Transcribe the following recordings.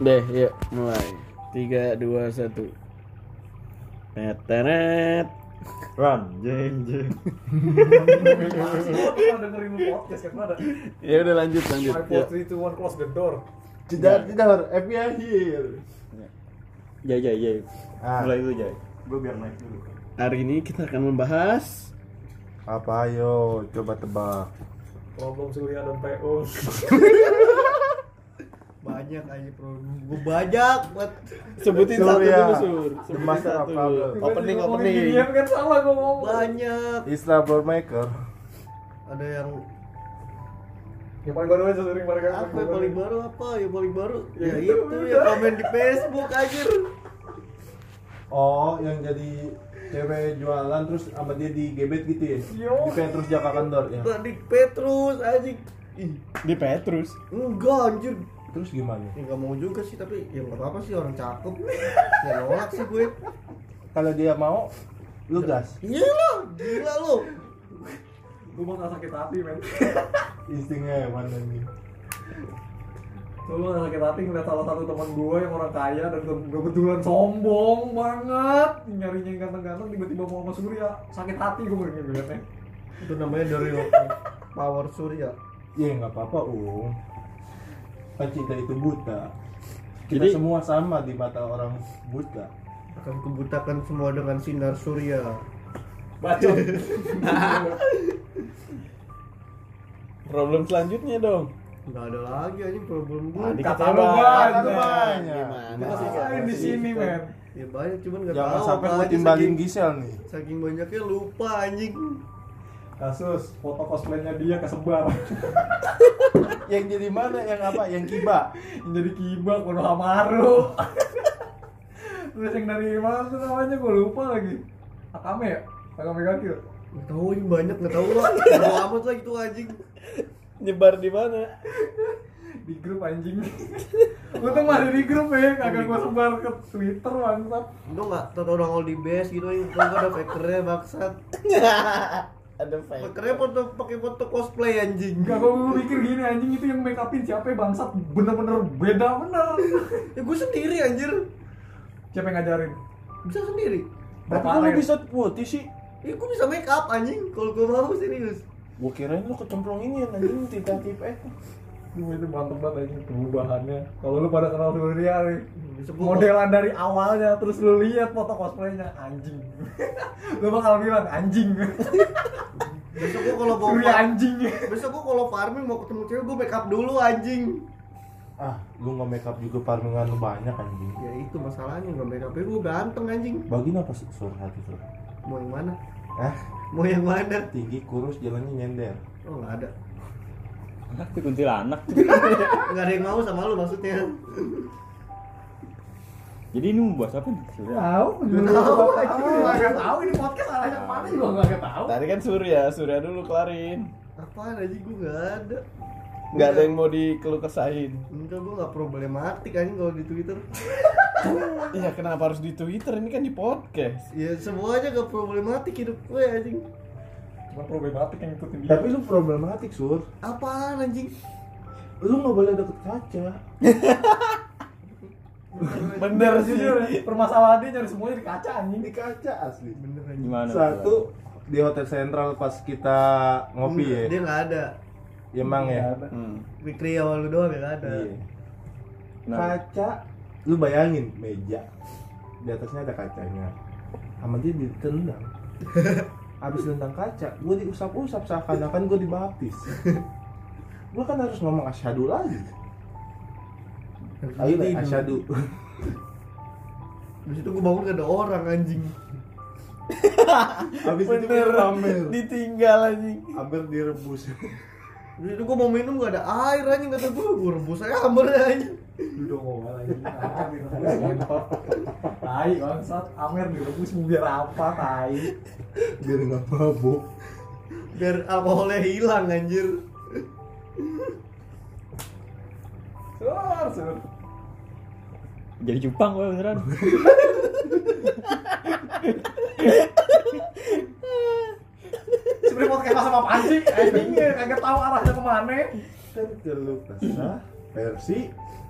Deh, yuk mulai. 3, 2, 1. Teret. Run, jeng. Ya udah lanjut. 5, 4, 3, 2, 1, close the door. Jedar, FBI here. Ya. Mulai dulu, Jay. Gue biar naik dulu. Hari ini kita akan membahas apa? Ayo, coba tebak. Problem Surya dan PO. Banyak aja problem. Gue banyak buat sebutin Surya. Satu masalah problem. Opening. Dia kan salah ngomong. Banyak. Islam Maker. Ada yang paling baru aja sering mereka. Apa yang paling baru apa? Yang paling baru ya itu yang komen di Facebook anjir. Oh, yang jadi cewek jualan terus sama dia di gebet gitu ya. Di Petrus Jakarta Kantor ya. Di Petrus anjing. Di Petrus. Enggak anjir. Terus gimana? Enggak mau juga sih, tapi ya enggak apa-apa sih, orang cakep. Ya nolak sih gue. Kalau dia mau lu gas. Gila lu. Gue mau sakit hati, men. Instingnya mana nih? Gue gak sakit hati ngeliat salah satu teman gue yang orang kaya dan kebetulan sombong banget nyarinya yang ganteng-ganteng, tiba-tiba mau sama Surya. Sakit hati gue ngeliatnya. Itu namanya dari power Surya. Ya gak apa-apa, kan cinta itu buta. Kita jadi, semua sama di mata orang buta. Akan kubutakan semua dengan sinar Surya. Bacot. Problem selanjutnya dong. Enggak ada lagi anjing problem gue. Kata lu banyak. Gimana sih kalian di sini, men? Ya banyak cuman enggak tahu. Jangan sampai lu timbalin Gisel nih. Saking banyaknya lupa anjing. Kasus foto cosplaynya dia kesebar. Yang jadi mana? Yang apa? Yang Kiba. Yang jadi Kiba Konohamaru. Terus yang dari mana tuh namanya gue lupa lagi. Akame ya? Akame Gakil. Enggak tahu ini banyak, enggak tahu lah. Mau amat lah gitu anjing. Nyebar di mana? Di grup anjing. Untung masih di grup ya, kagak gua sebar ke Twitter bangsat. Untung enggak orang all di base gitu anjing. Untung ada fakernya bangsat. Ada faker. Fakernya foto pakai foto cosplay anjing. Enggak gua mikir gini anjing, itu yang make upin siapa bangsat, bener-bener beda bener. Ya gua sendiri anjir. Siapa yang ngajarin? Bisa sendiri. Tapi kok lu bisa putih sih? Ya gua bisa make up anjing kalau gua mau serius. Gua kirain lu kecemplung ini anjing tipe. Gua itu mantep banget anjing perubahannya. Kalau lu pada kenal Surya nih, modelan dari awalnya terus lu lihat foto cosplaynya anjing. Lu bakal bilang anjing. Besok gua kalau mau anjing. Besok gua kalau farming mau ketemu cewek gua make up dulu anjing. Ah, lu enggak make up juga farmingan lu banyak anjing. Ya itu masalahnya, enggak make up lu ganteng anjing. Bagian apa sih suara hati lu? Mau yang mana? Mau yang mana? Tinggi, kurus, jalannya nyender. Oh, enggak ada. Anak tuh kuntilanak. Enggak ada yang mau sama lu maksudnya. Jadi ini mau bahas apa nih? Enggak tahu ini podcast arahnya kemana juga enggak tahu. Tadi kan Surya dulu kelarin. Apaan aja gue enggak ada. Enggak ada yang mau dikeluh kesahin. Enggak, gue enggak problematik anjing kalau di Twitter. Iya, kenapa harus di Twitter? Ini kan di podcast. Ya semuanya enggak problematik hidup gue anjing. Cuma problematik yang ikutin dia. Tapi lu problematik, Sur. Apaan anjing? Lu enggak boleh deket kaca. Bener sih. Permasalahannya nyari semuanya di kaca anjing, di kaca asli. Bener anjing. Gimana? Satu di Hotel Central pas kita ngopi ya. Dia enggak ada. Ya emang ya. Fikri awal lu doang enggak ada. Iya. Nah. Kaca, lu bayangin meja. Di atasnya ada kacanya. Sama dia ditendang. Habis tendang kaca, gua diusap-usap seakan-akan gua dibaptis. Gua kan harus ngomong asyhadu lagi. Ayo lah asyhadu. Habis itu gua bangun gak ada orang anjing. Habis itu bener, ditinggal anjing. Hampir direbus. Habis itu gue mau minum gak ada air anjing, kata gue rebus aja ambernya anjing. Udah ngomong lagi, amer direbus. Tai bangsat, amer direbus biar apa tai? Biar gak mabuk. Biar alkoholnya hilang anjir. Sur. Jadi cupang gue beneran. Sebenernya podcast sama apaan sih? Endingnya, kagak tahu arahnya kemana. Terjeluh kesah, versi,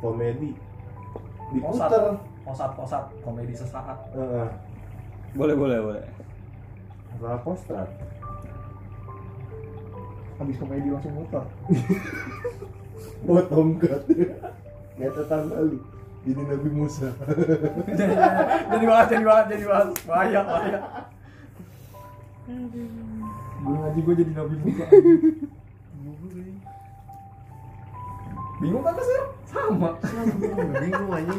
komedi. posat komedi sesaat. Boleh. Nah, posat. Habis komedi langsung muter. Buat tongkat. Ngetetan kali. Ini Nabi Musa. Jadi banget. Bahaya. Gue ngaji gue jadi Nabi Musa. Bingung kan sih? Sama. Bingung aja.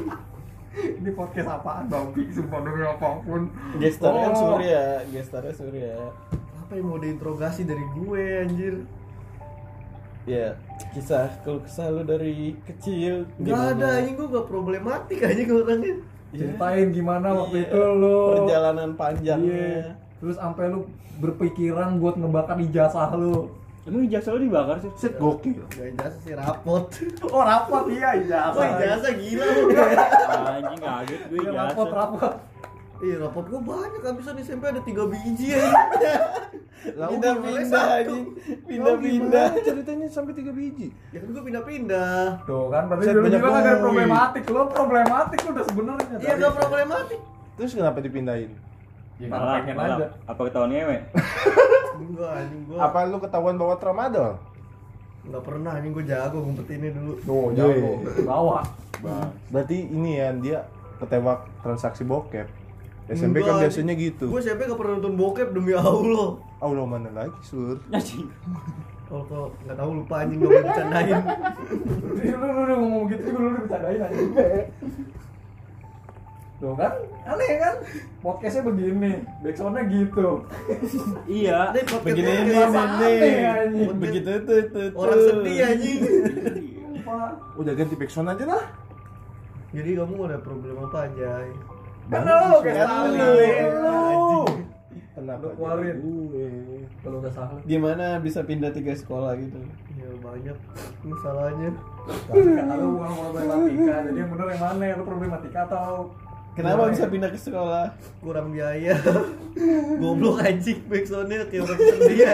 Ini podcast apaan Bang? Sumpah dari apapun. Gestarnya Surya. Apa yang mau diinterogasi dari gue anjir? Ya, kisah lu dari kecil. Gak ada anjing, gue gak problematik aja gue orangnya. Ceritain gimana waktu itu lu perjalanan panjangnya. Terus sampai lu berpikiran buat ngebakar ijazah lu. Emang ijazah lu dibakar sih? Set gokil. Gak ijazah sih, rapot. Iya ijazah. Wah, ijazah gila lu. Anjing kaget gue ijazah. Rapot. Iya, rapot gue banyak, habisan di SMP ada 3 biji ya. Pindah-pindah ceritanya sampai 3 biji. Ya kan gue pindah-pindah. Tuh kan, berarti lu bilang gak ada problematik. Lu problematik udah sebenarnya. Iya, gak problematik. Terus kenapa dipindahin? Ya, malah pengen aja. Apa ketahuan ngewe? Enggak anjing gua. Apa lu ketahuan bawa tramadol? Enggak pernah anjing, gua jago ngumpetinnya dulu. Oh, jago. Bawa. Berarti ini ya dia ketebak transaksi bokep. SMP kan biasanya gitu. Gua SMP enggak pernah nonton bokep demi Allah. Allah mana lagi, Sur? Anjing. Oh, kok enggak tahu lupa anjing gua bercandain. Lu ngomong gitu lu bercandain anjing. Loh kan? Aneh kan? Podcastnya begini, backsoundnya gitu. Iya, begini. Begitu itu. Orang sedih anjing. Udah ganti backsound aja lah. Jadi kamu ada problem apa aja? Kenapa lu? Kenapa keluarin? Kalau enggak salah. Gimana bisa pindah 3 sekolah gitu? Ya banyak masalahnya. Kalau uang problematika, jadi yang bener yang mana? Lu problematika atau kenapa bisa pindah ke sekolah? Kurang biaya. Goblok anjing, backsoundnya kayak orang sendiri.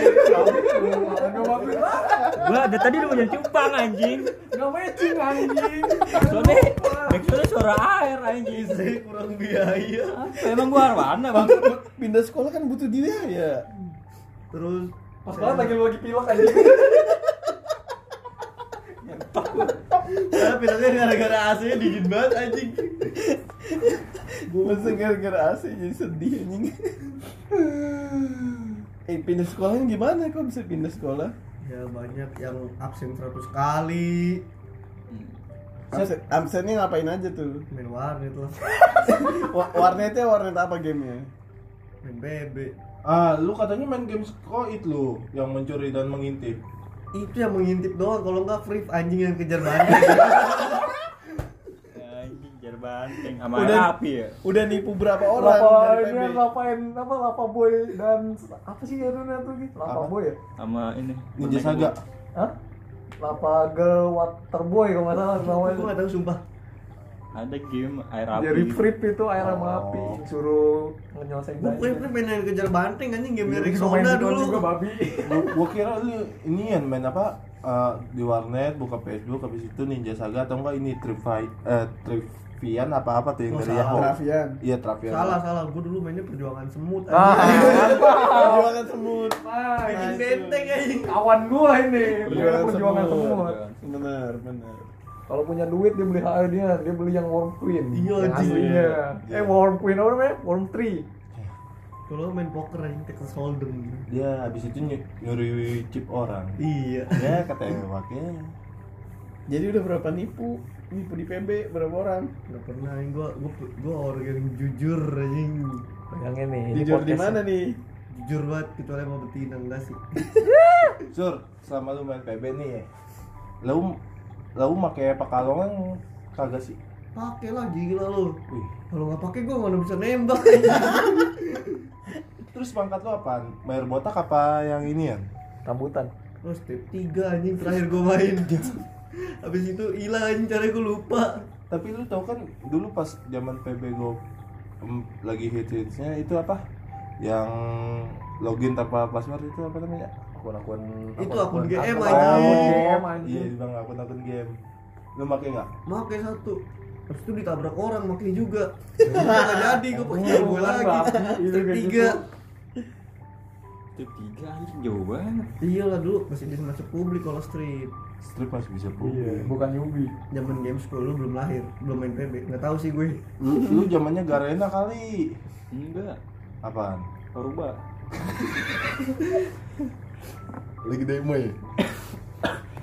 Gua ada tadi lu punya cupang anjing. Enggak matching anjing. Soalnya backsoundnya suara air anjing. Kurang biaya. Emang gua arwana Bang? Pindah sekolah kan butuh biaya. Terus pas banget lagi pilok anjing. Karena pindah gara-gara AC-nya dingin banget anjing. Gue mesen gara-gara AC jadi sedih anjing. Pindah sekolahnya gimana? Kok bisa pindah sekolah? Ya banyak yang absen 100 kali. Absennya ngapain aja tuh? Main warnet lah. Warnetnya warnet apa gamenya? Main bebek. Ah, lu katanya main game Skoit lu yang mencuri dan mengintip. Itu yang mengintip doang, kalau enggak free anjing yang kejar banteng. Ya, anjing kejar banteng sama api ya. Udah nipu berapa orang dari PB? Lapa boy dan apa sih ya itu gitu? Lapa boy ya? Sama ini Ninja Saga. Hah? Lapa girl water boy kalau enggak salah namanya. Gua enggak tahu sumpah. Ada game air api. Jadi free itu air sama api, suruh menyelesaikan. Gue main kejar banteng anjing game Rexona dulu. Juga babi. Gue kira lu ini main apa? Di warnet buka Facebook habis itu Ninja Saga atau enggak ini Trivian apa-apa tuh yang dari Yahoo. Iya, Trivian. Salah. Gue dulu mainnya perjuangan semut. Perjuangan semut. Bikin benteng anjing. Kawan gue ini. Perjuangan semut. Benar. Kalau punya duit dia beli HR dia beli yang Worm Queen. Iya, aslinya. Worm Queen apa namanya? Worm 3. Kalau main poker yang Texas Hold'em gitu. Dia habis itu nyuri chip orang. Iya. Ya katanya makanya. Jadi udah berapa nipu di PB berapa orang? Enggak pernah gua orang yang jujur anjing. Bayangin nih. Jujur di mana nih? Jujur banget kecuali mau betina enggak sih. Sur, selama lu main PB nih ya. Lalu pakai pakalongan kagak sih? Pakai lah gila lu. Kalau enggak pakai gua mana bisa nembak. Terus pangkat lu apaan? Mayor botak apa yang ini ya? Rambutan. Terus step 3 anjing terakhir gua main. Habis itu hilang caranya gua lupa. Tapi lu tau kan dulu pas zaman PB gua lagi hits-hitsnya itu apa? Yang login tanpa password itu apa namanya? Akun game aja. Iya, Bang, akun game. Lu pakai enggak? Pakai satu. Terus itu ditabrak orang makanya juga. Gak jadi gue pakai gue lagi. Strip 3 anjing jauh banget. Iyalah dulu masih di semester publik kalau strip. Strip masih bisa publik. Iya. Bukan Yubi. Zaman game school lu belum lahir, belum main PB. Enggak tahu sih gue. Lu zamannya Garena kali. Enggak. Apaan? Aruba. Lagi demo ya.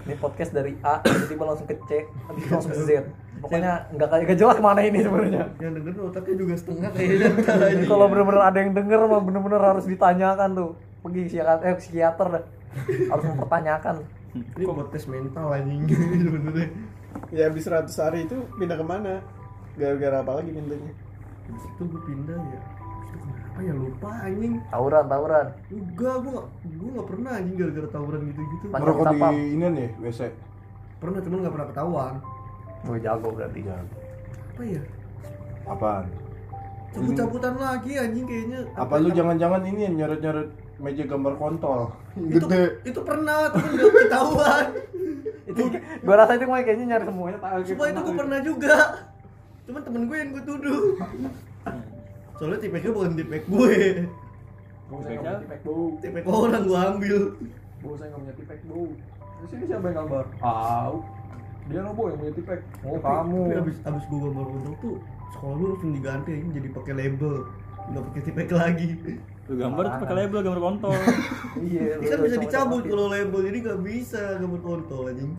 Ini podcast dari A tiba-tiba langsung ke C, habis itu langsung ke Z. Pokoknya enggak jelas kemana ini sebenarnya. Yang denger otaknya juga setengah kayaknya. Jadi kalau bener-bener ada yang denger mah bener-bener harus ditanyakan tuh. Pergi psikiater dah. Harus mempertanyakan. Ini podcast mental anjing sebenarnya. Ya habis 100 hari itu pindah kemana? Gara-gara apa lagi pindahnya? Habis itu gue pindah ya. Kenapa ya lupa anjing? Tawuran. Enggak, gue enggak pernah anjing gara-gara tawuran gitu-gitu. Merokok di ini nih, WC. Pernah cuman enggak pernah ketahuan. Gue jago berarti. Apa ya? Apaan? Cabut-cabutan lagi anjing kayaknya. Apa lu jangan-jangan ini yang nyoret-nyoret meja gambar kontol? Gede. Itu pernah, tapi enggak ketahuan. Itu gue rasa itu kayaknya nyari semuanya. Cuma itu gue pernah juga. Cuman temen gue yang gue tuduh. Soalnya tipeknya bukan tipek gue. Tipek orang gue ambil. Bau saya enggak punya tipek, bau. Terus ini siapa yang gambar? Au. Dia Robo yang punya tipek. Oh, kamu. Tapi abis gue gambar kontol tuh sekolah gue langsung diganti jadi pakai label, nggak pakai tipek lagi. Tuh gambar tuh pakai label gambar kontol. Iya. Ini kan bisa dicabut kalau label, jadi nggak bisa gambar kontol anjing.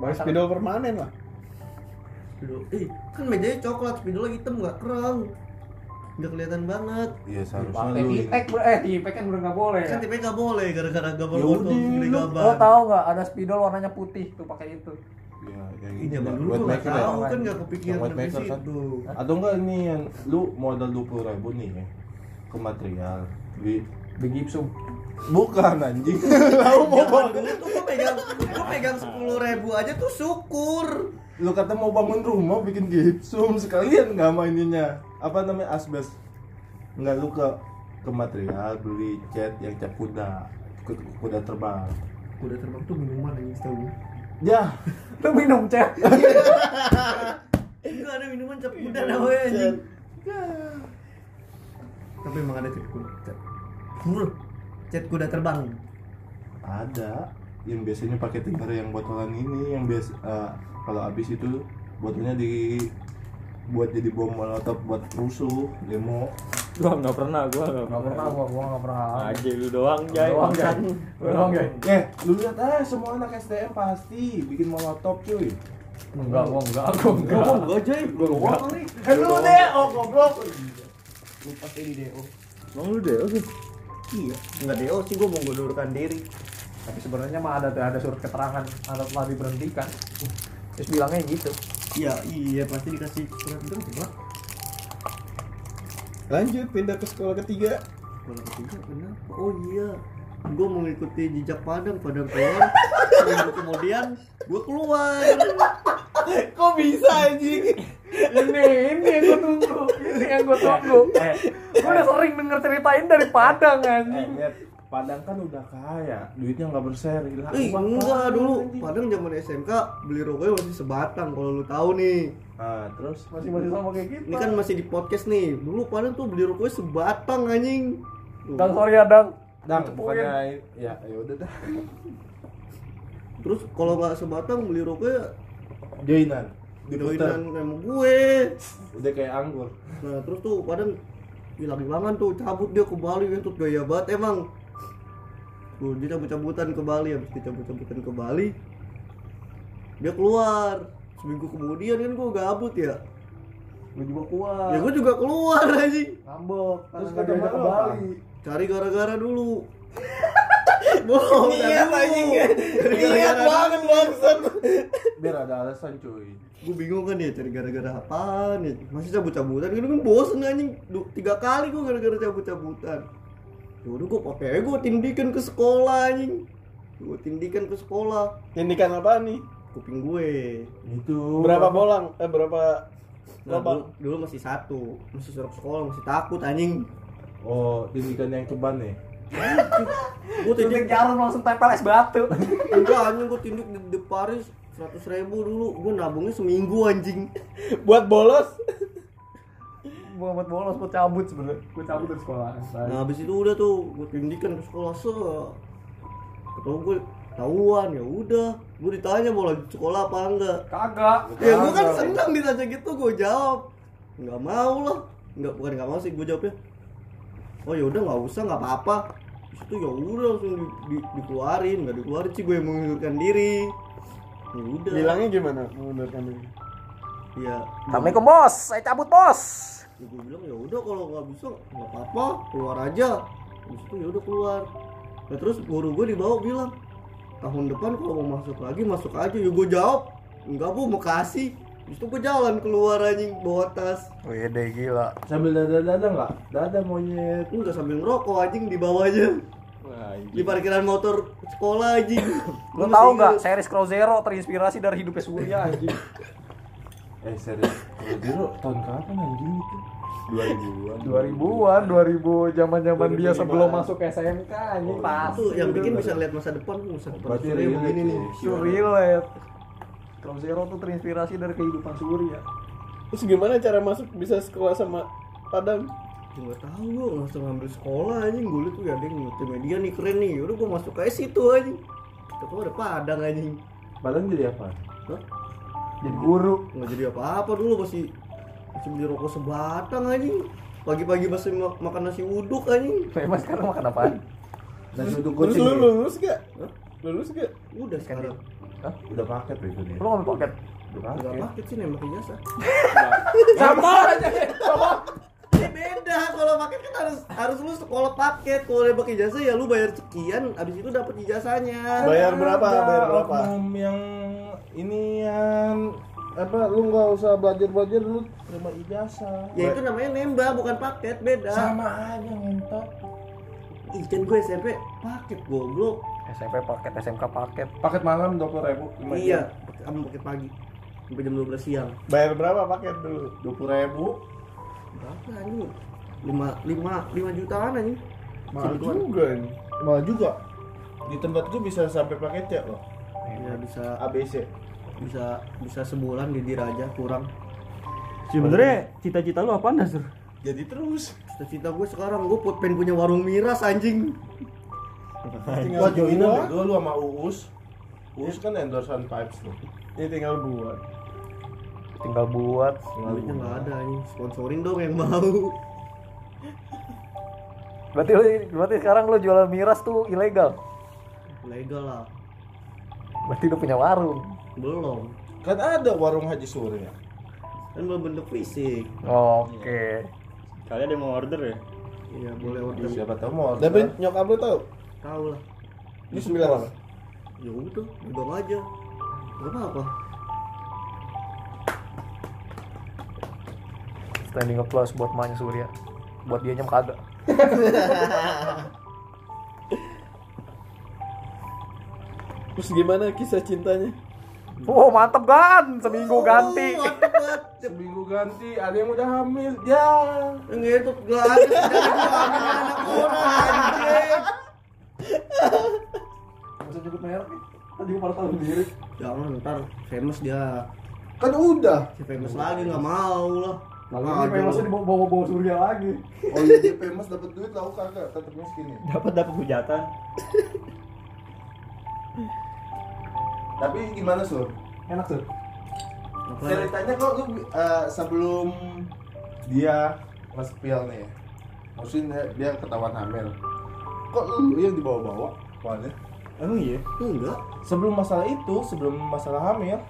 Baru spidol permanen lah. Spidol. Kan mejanya coklat, spidolnya hitam nggak kerang. Nggak kelihatan banget. Iya, seharusnya lu. Tipek kan udah nggak boleh. Kan tipek nggak boleh gara-gara gambar kontol sendiri gambar. Lo tau nggak ada spidol warnanya putih tuh pakai itu? Ya, yang ini zaman dulu tuh nggak tahu kan nggak kepikiran dari situ. Atau enggak ini yang lu modal 20.000 nih ya ke material di gipsum. Bukan anjing. Lalu mau bangun tuh gua pegang 10.000 aja tuh syukur. Lu kata mau bangun rumah bikin gipsum sekalian enggak maininnya. Apa namanya asbes? Enggak, lu ke material beli cat yang cat kuda. Kuda terbang. Kuda terbang tuh minuman yang tahu. Ya, lu minum cat. Itu ada minuman cat kuda namanya anjing. Tapi emang ada cat kuda. Cat kuda terbang ada yang biasanya pakai timber yang botolan ini yang biasa kalau habis itu botolnya dibuat jadi bom molotov buat rusuh demo. Gua nggak pernah aja. Lu doang jay, lu doang jay. Lu lihat semua anak STM pasti bikin molotov cuy. Enggak jay lu DO goblok, lu pasti di DO. Emang lu DO sih? Iya, nggak DO sih, gue mengundurkan diri. Tapi sebenarnya mah ada surat keterangan, ada telah diberhentikan. Terus bilangnya gitu. Iya pasti dikasih surat itu coba. Lanjut pindah ke sekolah ketiga. Sekolah ketiga kenapa? Oh iya, gue mengikuti jejak Padang keluar. Kemudian gue keluar. Kok bisa anjing? Ini yang gue tunggu. Gue udah sering denger ceritain dari Padang anjing. Padang kan udah kaya, duitnya nggak berseri lah. Enggak dulu, Padang zaman SMK beli rokoknya masih sebatang kalau lu tahu nih. Terus masih sama kayak gitu. Ini kan masih di podcast nih. Dulu Padang tuh beli rokoknya sebatang anjing. Dang sorry ya Dang bukannya ya udah dah. Terus kalau nggak sebatang beli rokoknya joinan. Didoinan sama gue udah kayak anggur. Nah terus tuh Padang hilang-hilangan tuh, cabut dia ke Bali itu gaya banget emang. Tuh dia cabut-cabutan ke Bali, dia keluar. Seminggu kemudian kan gue gabut ya. Gue juga keluar. Ya gue juga keluar aja. Ngambek. Terus katanya ke Bali. Cari gara-gara dulu. Bohong niat banget maksud. Biar ada alasan cuy. Gue bingung kan ya cari gara-gara apaan ya. Masih cabut-cabutan kan bosen anjing. 3 kali gue gara-gara cabut-cabutan. Yaudah gue pakai gue tindikan ke sekolah anjing. Tindikan apaan nih? Kuping gue. Itu. Berapa bolang? Berapa lobang? Dulu masih 1. Masih suruh sekolah, masih takut anjing. Oh, tindikan yang ceban ya? Gue tindik jarum langsung tempel es batu. Enggak, anjing gue tindik di Paris 100.000 dulu, gue nabungnya seminggu anjing. Buat bolos. Buat bolos, buat cabut sebenernya. Gue cabut dari sekolah. Nah abis itu udah tuh, gue tindikan ke sekolah se. Ketau gue tauan, ya udah. Gue ditanya mau lagi sekolah apa enggak? Kagak. Ya gue kan senang ditanya gitu, gue jawab. Nggak mau lah. Nggak, bukan nggak mau sih, gue jawabnya. Oh ya udah nggak usah, nggak apa-apa. Terus itu ya udah langsung dikeluarin, nggak dikeluarin sih gue yang mengundurkan diri. Ya udah. Bilangnya gimana? Mengundurkan diri. Iya. Kami ke bos, saya cabut bos. Ya, gue bilang ya udah kalau nggak bisa nggak apa-apa, keluar aja. Terus itu ya udah keluar. Nah, terus guru gue dibawa bilang tahun depan kalau mau masuk lagi masuk aja. Ya gue jawab enggak bu, makasih. Terus itu gue jalan keluar anjing bawa tas. Wih deh gila. Sambil dada-dada enggak? Dada monyet. Enggak, sambil ngerokok anjing di bawahnya. Wah, anjing. Di parkiran motor sekolah anjing. Lo tau enggak series Crozero terinspirasi dari hidupnya Surya anjing. Series Crozero tahun kapan anjing itu? 2000-an, 2000 zaman-zaman dia sebelum masuk SMK anjing. Pas tuh yang bikin bisa lihat masa depan, masa depan Surya begini nih. Surya. Crozero tuh terinspirasi dari kehidupan Surya. Terus gimana cara masuk bisa sekolah sama Padang? Enggak tahu, gua langsung ngambil sekolah anjing. Gue liat tuh ya dia multimedia nih keren nih. Yaudah gua masuk kayak situ anjing. Tapi ada Padang anjing. Padang jadi apa? Hah? Jadi guru. Enggak jadi apa-apa dulu masih beli rokok sebatang anjing. Pagi-pagi masih makan nasi uduk anjing. Memang sekarang makan apaan? Nasi uduk goceng. Lu lulus gak? Hah? Lulus gak? Udah sekarang. Hah? Udah paket berikutnya. Lu ngambil paket? Udah paket. Udah paket sih nembak ijazah. Sama aja. Sama. Ini beda. Kalau paket kan harus lu sekolah paket. Kalau nembak ijazah ya lu bayar sekian, abis itu dapat ijazahnya. Bayar berapa? Bayar berapa? Yang inian apa lu nggak usah belajar lu terima ijazah ya. Baik. Itu namanya nembak bukan paket, beda. Sama aja ngentot. Ih kan gue SMP paket goblok. SMP paket, SMK paket. Paket malam 20.000. Iya, kamu paket pagi sampai jam 12 siang. Bayar berapa paket dulu? 20.000. Berapa anjing? 5 jutaan anjing. Mahal juga nih. Mahal juga. Di tempat itu bisa sampai paket ya loh. Iya, bisa ABC. Bisa sebulan di Diraja kurang. Sebenarnya cita-cita lu apaan, Nasir? Jadi terus. Cita-cita gue sekarang gue pengen punya warung miras anjing. Tinggal joinan deh lu sama Uus. Uus kan endorsean Pipes lu. Ini tinggal buat. Duitnya enggak ada anjing. Sponsorin dong yang mau. Berarti sekarang lu jualan miras tuh ilegal. Ilegal lah. Berarti lu punya warung. Belum. Kan ada warung Haji Surya. Kan belum bentuk fisik. Oke. Kalian ada yang mau order ya? Iya, boleh order. Siapa tahu mau order. Tapi nyokap lu tahu? Tahu lah. Ini 9 apa? Ya udah, dibang aja. Enggak apa-apa. Standing applause buat Manya Surya. Buat dia nyem kagak. Terus gimana kisah cintanya? Oh mantep kan, seminggu ganti. Mantep banget. Seminggu ganti, ada yang udah hamil. Ya. Ngetop gak ada anak orang anjing. Masa cukup merek nih. Tadi gue baru tahu sendiri. Jangan ntar famous dia. Kan udah. Si famous lagi enggak mau lah. Malah famousnya dibawa-bawa Surya lagi. Oh iya dia famous dapat duit lah kagak, tetep miskin ya. Dapat hujatan. Tapi gimana Sur? Enak Sur? Ceritanya kok lu sebelum dia ngespil nih ya? Maksudnya dia ketahuan hamil. Kok lu yang dibawa-bawa? Waduh. Emang iya? Enggak. Sebelum masalah itu, sebelum masalah hamil?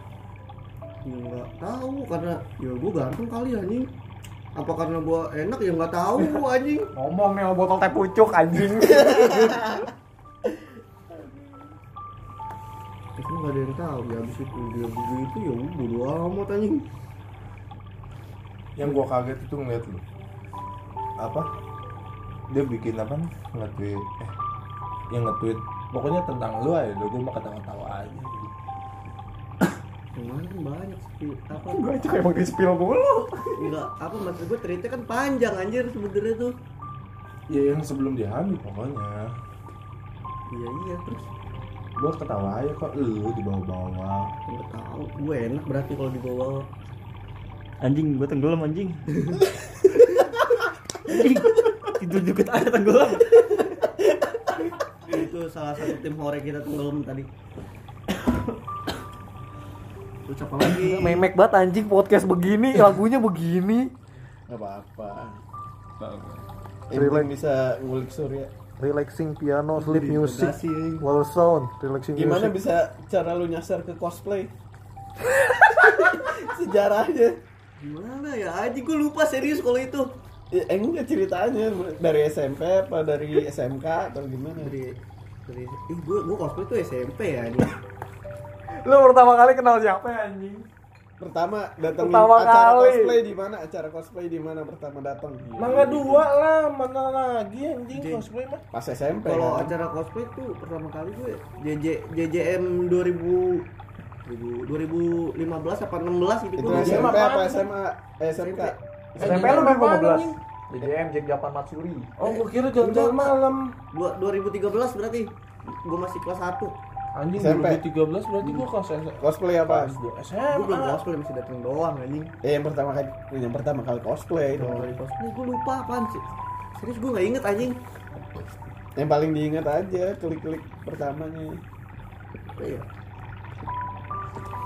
Enggak tahu karena ya gua ganteng kali anjing. Apa karena gua enak ya enggak tahu gua anjing. Ngomong nih botol teh pucuk anjing. Itu nggak ada yang tahu ya. Abis itu dia bunuh itu ya bodo amat anjing. Yang gua kaget itu ngeliat lu apa dia bikin apa nge-tweet yang nge-tweet pokoknya tentang lu aja. Gua mah ketawa-tawa aja. Kemarin banyak spill apa gua aja emang di spill mulu. Enggak apa maksud gua ceritanya kan panjang anjir sebenarnya tuh ya yang sebelum dia hamil pokoknya. Iya terus Gua ketawa aja kok lu dibawa-bawa. Gua tahu, gue enak berarti kalau dibawa-bawa. Anjing, gue tenggelam anjing. Anjing, tidur deket aja tenggelam. Itu salah satu tim hore kita tenggelam tadi. Terus apa lagi? Memek banget anjing podcast begini, lagunya begini. Gak apa-apa. Ini bisa ngulik surya. Relaxing piano, sleep music, wall sound, relaxing. Gimana music. Bisa cara lu nyasar ke cosplay? Sejarahnya. Gimana ya? Aji gue lupa serius kalau itu. Ya, enggak ceritanya dari SMP apa dari SMK atau gimana? Dari gue cosplay tuh SMP ya. Lu pertama kali kenal siapa ya, anjing? Pertama datang acara kali. Cosplay di mana? Acara cosplay di mana pertama datang? Mangga dua lah, mana lagi anjing cosplay mah? Pas SMP. Kalau kan? Acara cosplay tuh pertama kali gue JJM 2015 apa 16 gitu. Itu SMP apa SMA? SMK. SMP lu main 15. JJM Japan Matsuri. Oh, gue kira jalan-jalan malam. 2013 berarti gue masih kelas 1. Anjing 2013 berarti gua cosplay apa? Gua belum cosplay masih dateng doang anjing. Yang pertama kali cosplay itu. Cosplay gua lupa apaan sih. Serius gua enggak inget anjing. Yang paling diingat aja klik-klik pertamanya. Iya.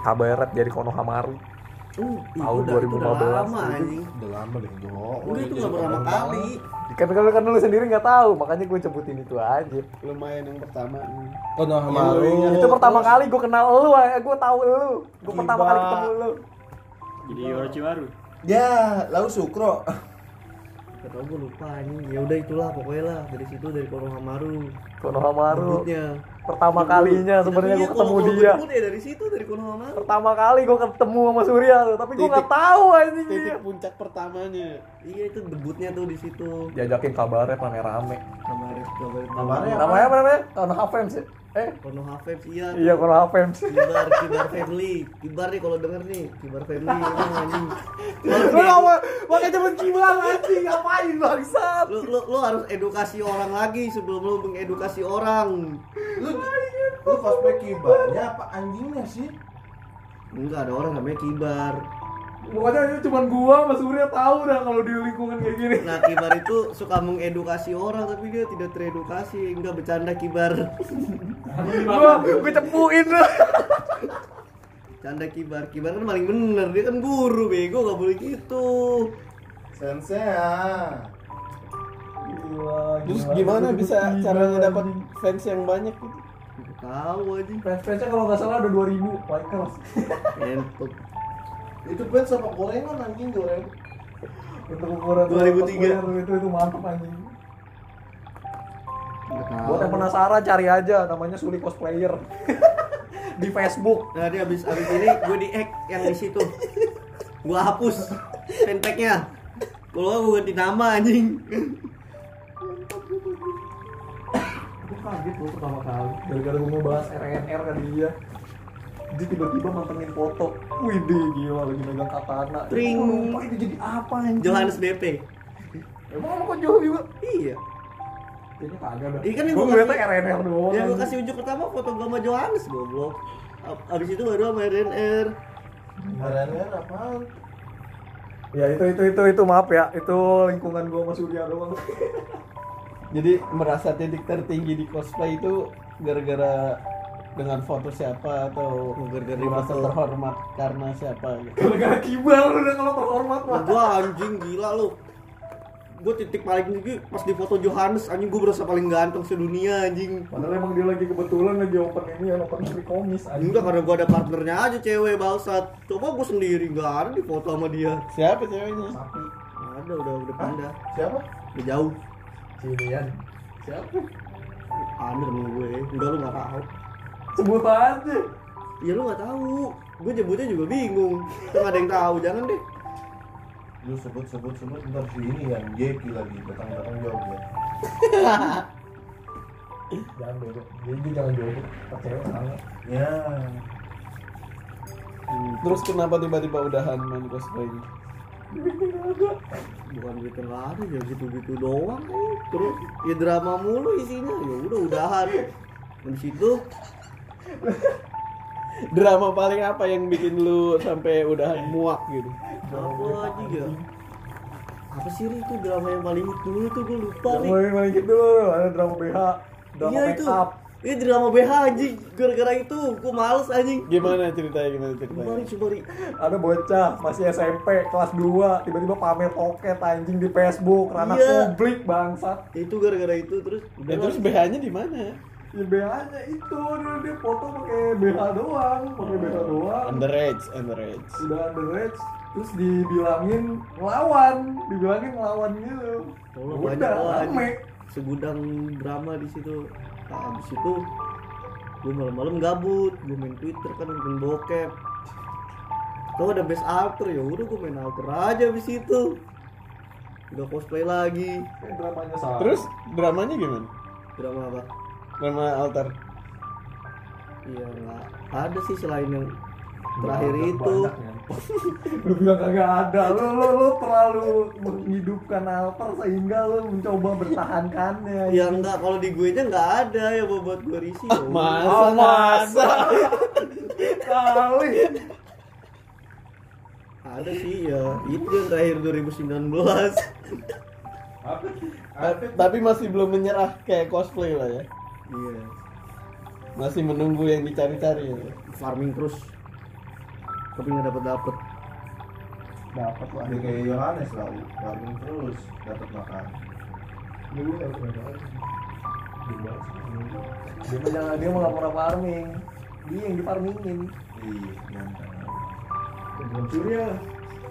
Kabaret jadi Konohamaru. Tahun 2015. Udah lama deh gua. Udah itu enggak berapa kali. Kan lu sendiri nggak tahu, makanya gue cebutin itu aja. Lumayan yang pertama. Konohamaru. Itu pertama kali gue kenal lu, gue tahu lu. Gue pertama kali ketemu lu. Jadi Orochimaru. Ya, lalu Sukro. Gak tau gue lupa ini. Ya udah itulah pokoknya lah dari situ dari Konohamaru. Konohamaru. Pertama kalinya sebenarnya gue ketemu dia. Dari situ dari Konohamaru. Pertama kali gue ketemu sama Surya tuh, tapi gue nggak tahu anjing. Titik puncak pertamanya. Iya itu debutnya tuh di situ. Diajakin kabaret rame-rame. Kabaret. Namanya apa namanya? Konoha Fans. Konoha Fans iya. Iya Konoha Fans. Kibar Family. Kibar nih kalau denger nih, Kibar Family anjing. Lu apa? Pakai temen kibar anjing ngapain bangsat? Lu harus edukasi orang lagi sebelum lu mengedukasi orang. Lu cosplay kibarnya apa anjingnya sih? Enggak ada orang namanya kibar. Pokoknya cuma gua sama Surya tahu dah kalau di lingkungan kayak gini. Nah kibar itu suka mengedukasi orang tapi dia tidak teredukasi. Enggak bercanda kibar. Gua cepuin lah. Bercanda kibar. Kibar kan paling bener, dia kan guru bego nggak boleh gitu. Sensei ya. Gila, terus gimana bisa caranya dapat fans yang banyak gitu? Tahu aja. Fans-fansnya kalau nggak salah ada 2000 likers. Entut. Itu fans sama gorengan anjing goreng. Untuk ukuran 2003 itu mantap anjing. Buat yang penasaran cari aja namanya Suli Cosplayer di Facebook. Nah, dia habis ini gue di-hack yang di situ. Gue hapus fanpage-nya. Kalau gue ganti nama anjing. Kaget loh pertama kali gara-gara gue mau bahas RNR kan dia tiba-tiba mantengin foto. Widih gila lagi megang katana. Tring lupa itu jadi apa anjing. Johannes BP. Emang kok jauh juga? Iya. Kayaknya kagak dah. Iya kan yang gue liatnya RNR doang. Yang gue kasih unjuk pertama foto gue sama Johannes goblok. Abis itu baru sama RNR. RNR apaan? Ya itu maaf ya. Itu lingkungan gue sama Surya doang. Jadi merasa titik tertinggi di cosplay itu gara-gara dengan foto siapa atau gara-gara merasa terhormat karena siapa gitu. Gara-gara kibar lu udah kalau terhormat mah. Gua anjing gila lu. Gua titik paling tinggi pas di foto Johannes anjing gua berasa paling ganteng sedunia anjing. Padahal emang dia lagi kebetulan lagi open ini open komis anjing. Udah karena gua ada partnernya aja cewek bangsat. Coba gua sendiri enggak ada di foto sama dia. Siapa ceweknya? Sapi. Enggak ada udah pindah. Siapa? Udah jauh. Cilian. Siapa? Ander sama gue. Enggak lu enggak tahu. Sebut aja. Ya lu enggak tahu. Gue nyebutnya juga bingung. Enggak ada yang tahu, jangan deh. Lu sebut ntar si ini yang Jeki lagi datang-datang jauh ya. Jangan dulu. Jadi jangan dulu. Percaya sama. Ya. Terus kenapa tiba-tiba udahan main cosplay ini? Bukan gitu lah, ya gitu-gitu doang. Terus ya drama mulu isinya. Ya udah udahan. Di situ Drama paling apa yang bikin lu sampai udahan muak gitu? Drama aja gitu. Apa sih itu drama yang paling hit dulu tuh, gue lupa nih. Drama yang paling hit dulu, ada drama BH, drama iya, make up. Iya drama BH anjing, gara-gara itu gue males anjing. Gimana ceritanya? Cuma ada bocah masih SMP kelas 2, tiba-tiba pamer toket anjing di Facebook, ranah publik bangsat. Itu gara-gara itu terus. Dan terus BH-nya di mana? Ya BH-nya itu dia foto pakai BH doang, Underage. Udah underage. Terus dibilangin ngelawan gitu. Oh, udah rame. Segudang drama di situ. Nah, abis itu gue malam-malam gabut, gue main Twitter kan, main bokep. Tuh ada base alter, ya udah gue main alter aja abis itu. Udah cosplay lagi. Dramanya salah. Terus dramanya gimana? Drama apa? Drama alter. Iya nggak ada sih selain yang terakhir banyak itu. Lu bilang kagak ada, lu terlalu menghidupkan alter sehingga lu mencoba bertahankannya. Ya gitu. Enggak, kalau di gue nya enggak ada ya buat gue risih. Masa. Kali. Ada sih ya, itu yang terakhir 2019. Tapi masih belum menyerah kayak cosplay lah ya. Iya. Masih menunggu yang dicari-cari ya. Farming terus. Tapi nggak dapat lah ya, kayak Yohanes lah, farming terus dapat makan. Dulu dapat makan. Dia mau lapor farming, dia yang difarmingin. Iya, mantap. Curiga.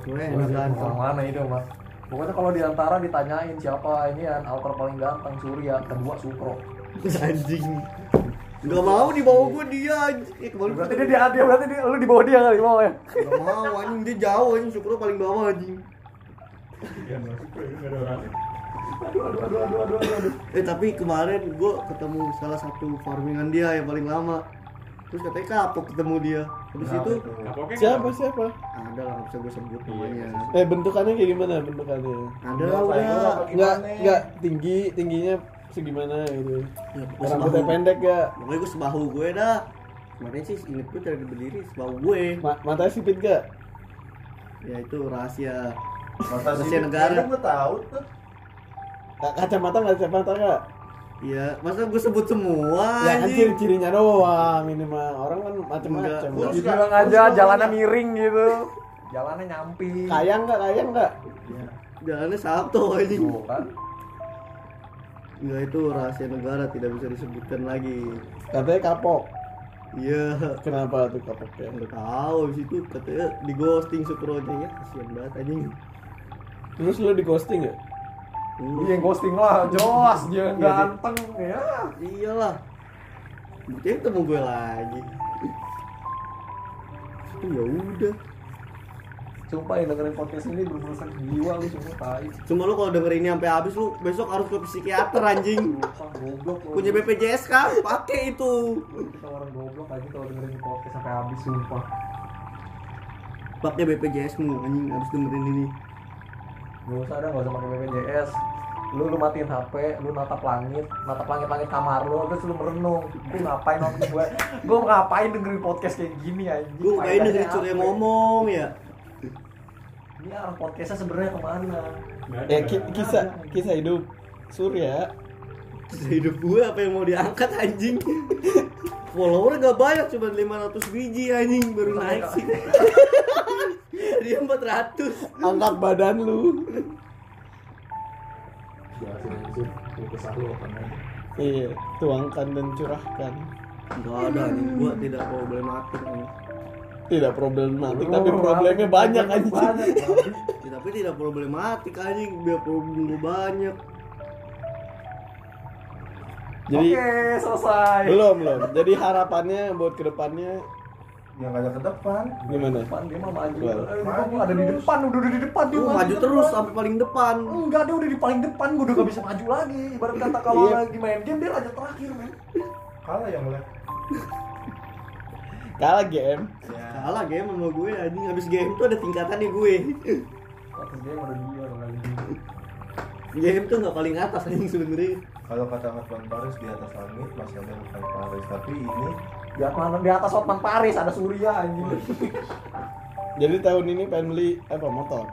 Gue enakan mana itu mas? Pokoknya kalau diantara ditanyain siapa ini yang alter paling ganteng, Surya, kedua Sukro. Anjing. Gak mau dibawa gue dia anjing. Berarti dia lu dibawa dia kali mau ya? Gak mau anjing, dia jauh anjing, Sukro paling bawah anjing. Iya, Sukro enggak ada orang. Aduh. Tapi kemarin gue ketemu salah satu farmingan dia yang paling lama. Terus katanya kapok ketemu dia. Habis nah, itu siapa? Ada lah, nggak bisa gue sebut namanya. Bentukannya kayak gimana bentukannya? Ada lah udah. Nggak tingginya segimana gitu. Ya, rambutnya pendek gak? Makanya gue sebahu gue dah. Makanya sih inget gue cara berdiri sebahu gue. Matanya sipit gak? Ya itu rahasia. Rahasia negara. Kamu tahu tuh. Kacamata gak? Iya, masa gue sebut semua? Ya kan ciri-cirinya doang, minimal orang kan macam-macam. Gitu bilang aja jalannya miring gitu. Jalannya nyamping. Kayang enggak? Ya. Jalannya Sabtu aja. Oh, kan. Ya itu rahasia negara tidak bisa disebutkan lagi. Katanya kapok. Iya, kenapa tuh kapoknya? Enggak tahu, habis itu katanya di ghosting Supronya ya, kasihan banget anjing. Terus lu di ghosting ya? Dia yang ghosting lah, jelas dia ganteng ya. Iyalah. Dia ketemu gue lagi. Ya udah. Sumpah yang dengerin podcast ini berurusan jiwa lu semua tai. Cuma lu kalau dengerin ini sampai habis lu besok harus ke psikiater anjing. Punya BPJS kan? Pakai itu. Kita orang goblok aja kalau dengerin podcast sampai habis sumpah. Pakai BPJS-mu anjing harus dengerin ini. Gak usah pakai BPJS. Lu matiin HP, lu natap langit kamar lu, terus lu merenung. Gue ngapain dengerin podcast kayak gini anjing. Gue ngapain dengerin Surya ngomong ya. Ini arah podcastnya sebenarnya kemana? Ya kisah hidup Surya. Kisah hidup gue apa yang mau diangkat anjing. Followernya gak banyak, cuma 500 biji anjing baru naik sih. Dia 400. Angkat badan lu. Iya, tuangkan dan curahkan. Enggak ada nih, gua tidak problematik nih. Tidak problematik, tapi problemnya banyak anjing. Tapi tidak problematik anjing, biar problem gua banyak. Jadi selesai. Belum. Jadi harapannya buat kedepannya yang ada ke depan. Gimana? Depan dia mah maju. Gua ada di depan, udah di depan dia. Maju terus sampai paling depan. Enggak, dia udah di paling depan, gua udah enggak bisa maju lagi. Ibarat kata kalau lagi main game dia aja terakhir, men. Kalah ya mulai. Kalah game sama gue anjing. Habis game tuh ada tingkatannya gue. Habis game udah dia kali. Game tuh enggak paling atas anjing sebenarnya. Kalau kata Mas Bang Paris di atas langit masih ada bukan Paris, tapi ini Di atas Hotman Paris ada Surya anjing. Jadi tahun ini pengen beli apa motor?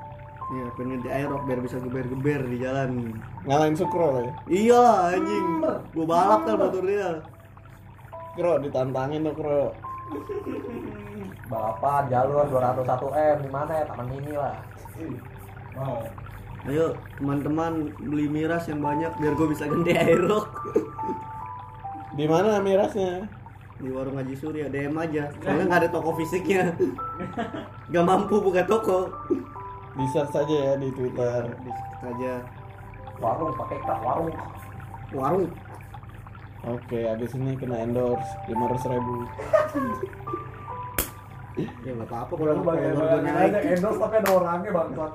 Iya, pengen di aerok biar bisa geber-geber di jalan. Ngalahin Sukro ya? Iya anjing. Gua balap kan motor dia. Kro ditantangin tuh Kro. Balapan jalur 201M di mana ya? Taman Mini lah. Wow. Ayo teman-teman beli miras yang banyak biar gue bisa gede aerok. Di mana mirasnya? Di warung Haji Surya, DM aja. Soalnya nggak ada toko fisiknya. Gak mampu buka toko. Di search saja ya di Twitter. Di search aja. Warung pakai kak warung. Warung. Oke, habis ini kena endorse 500.000. Ya nggak apa-apa kalau lu bayar endorse tapi ada orangnya bangkrut.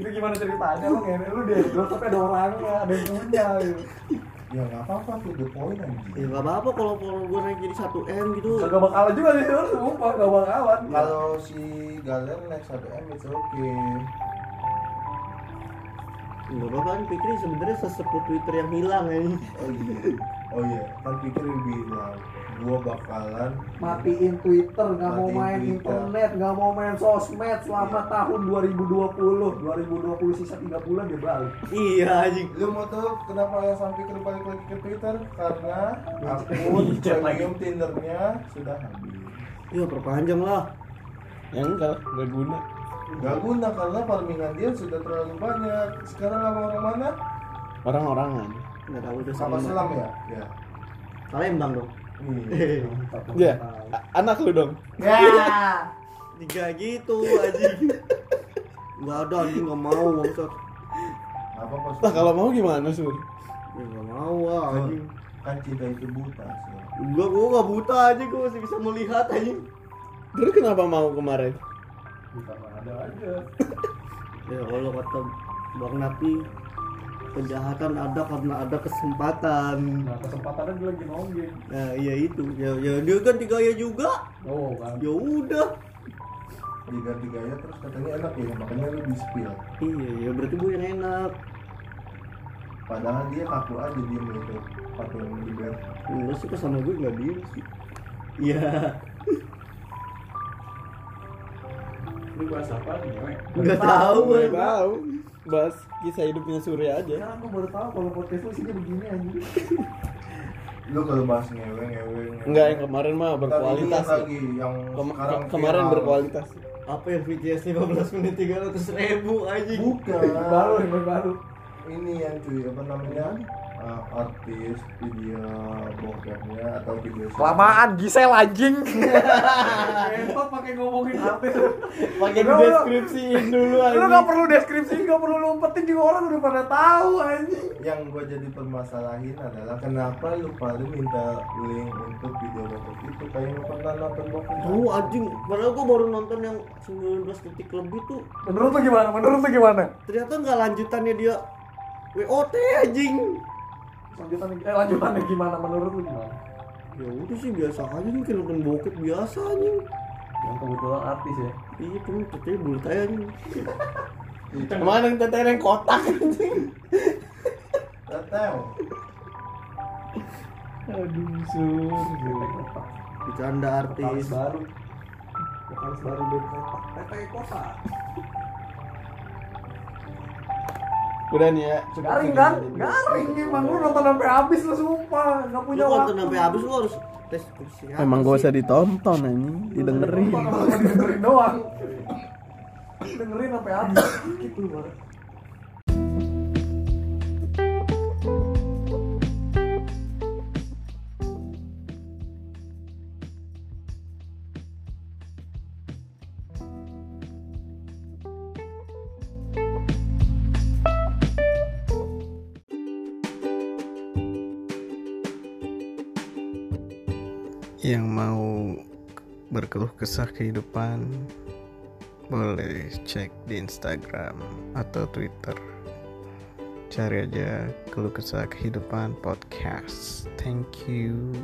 Itu gimana ceritanya lu nge lu di endorse tapi ada orangnya, ada yang punya gitu. Ya nggak apa-apa tuh the point anjing. Ya nggak apa-apa kalau gue naik jadi 1M gitu. Gak bakalan juga sih lu, sumpah gak bakalan. Kalau si Galen naik 1M itu oke. Nggak apa-apa kan Fikri sebenarnya sesepuh Twitter yang hilang ya. Oh iya. Oh iya, kan Fikri bilang gue bakalan matiin Twitter, nggak mau main Twitter. Internet, nggak mau main sosmed selama tahun 2020 sisa 3 bulan dia balik. Iya anjing. Lu mau tahu kenapa alasan Fikri balik lagi ke Twitter? Karena akun premium Tindernya sudah habis. Iya perpanjang lah. Ya enggak, nggak guna. Nggak guna karena farmingan dia sudah terlalu banyak. Sekarang orang mana? Orang-orangan. Nggak tahu udah sama Selam ya? Ya. Palembang dong. Ya, anak lu dong. Ya. Tiga gitu anjing. Enggak ada anjing enggak mau maksud. Apa maksud? Nah, kalau mau gimana, Sur? Ya enggak mau anjing. Kan cinta itu buta, Sur. Gua enggak buta anjing, gua masih bisa melihat anjing. Terus kenapa mau kemarin? Buta ada aja. Ya Allah kata Bang Napi kejahatan ada karena ada kesempatan. Nah, kesempatannya dia lagi nonggeng. Nah, iya itu. Ya dia kan digaya juga. Oh, kan. Ya udah. Digaya terus katanya enak ya, makanya lu di-spill. Iya, ya berarti gue yang enak. Padahal dia kaku aja dia gitu. Kaku yang dibayar. Lu suka sama gue enggak diem sih. Iya. Lu bahas apa nih, we? Enggak tahu, enggak tahu. Bahas kisah hidupnya Surya aja. Ya, aku baru tahu kalau podcast lu sini begini anjir. Lu kalau bahas ngewe. Enggak, yang kemarin mah berkualitas. Lagi yang kemarin berkualitas. Apa yang VCS 15 menit 300.000 anjing. Bukan, baru. Ini yang cuy, apa namanya? Artis video bokepnya atau video kelamaan Gisel anjing. Entok pakai ngomongin artis. Pakai deskripsiin dulu anjing. Lu enggak perlu deskripsiin, enggak perlu lompetin di orang udah pada tahu anjing. Yang gua jadi permasalahin adalah kenapa lu paling minta link untuk video bokep itu kayak lu pernah nonton bokep. Lu anjing, padahal gua baru nonton yang 19 detik lebih tuh. Menurut lu gimana? Ternyata enggak lanjutannya dia WOT anjing. Lanjutannya gimana menurut lu gimana? Ya udah sih biasa aja nih nonton bokep biasa aja. Yang kebetulan artis ya. Iya tuh teteh bulat aja nih. Kemana yang teteh yang kotak anjing? Teteh. Aduh sur. Bercanda artis baru. Vokalis baru dari kotak. Teteh kotak. Udah nih ya, garing kan? Garing emang lu nonton sampai habis lu sumpah, enggak punya waktu. Lu nonton sampai habis lu harus tes kursi. Emang gak usah ditonton anjing, didengerin. Dengerin doang. Dengerin sampai habis gitu banget. Yang mau berkeluh kesah kehidupan boleh cek di Instagram atau Twitter, cari aja keluh kesah kehidupan podcast. Thank you.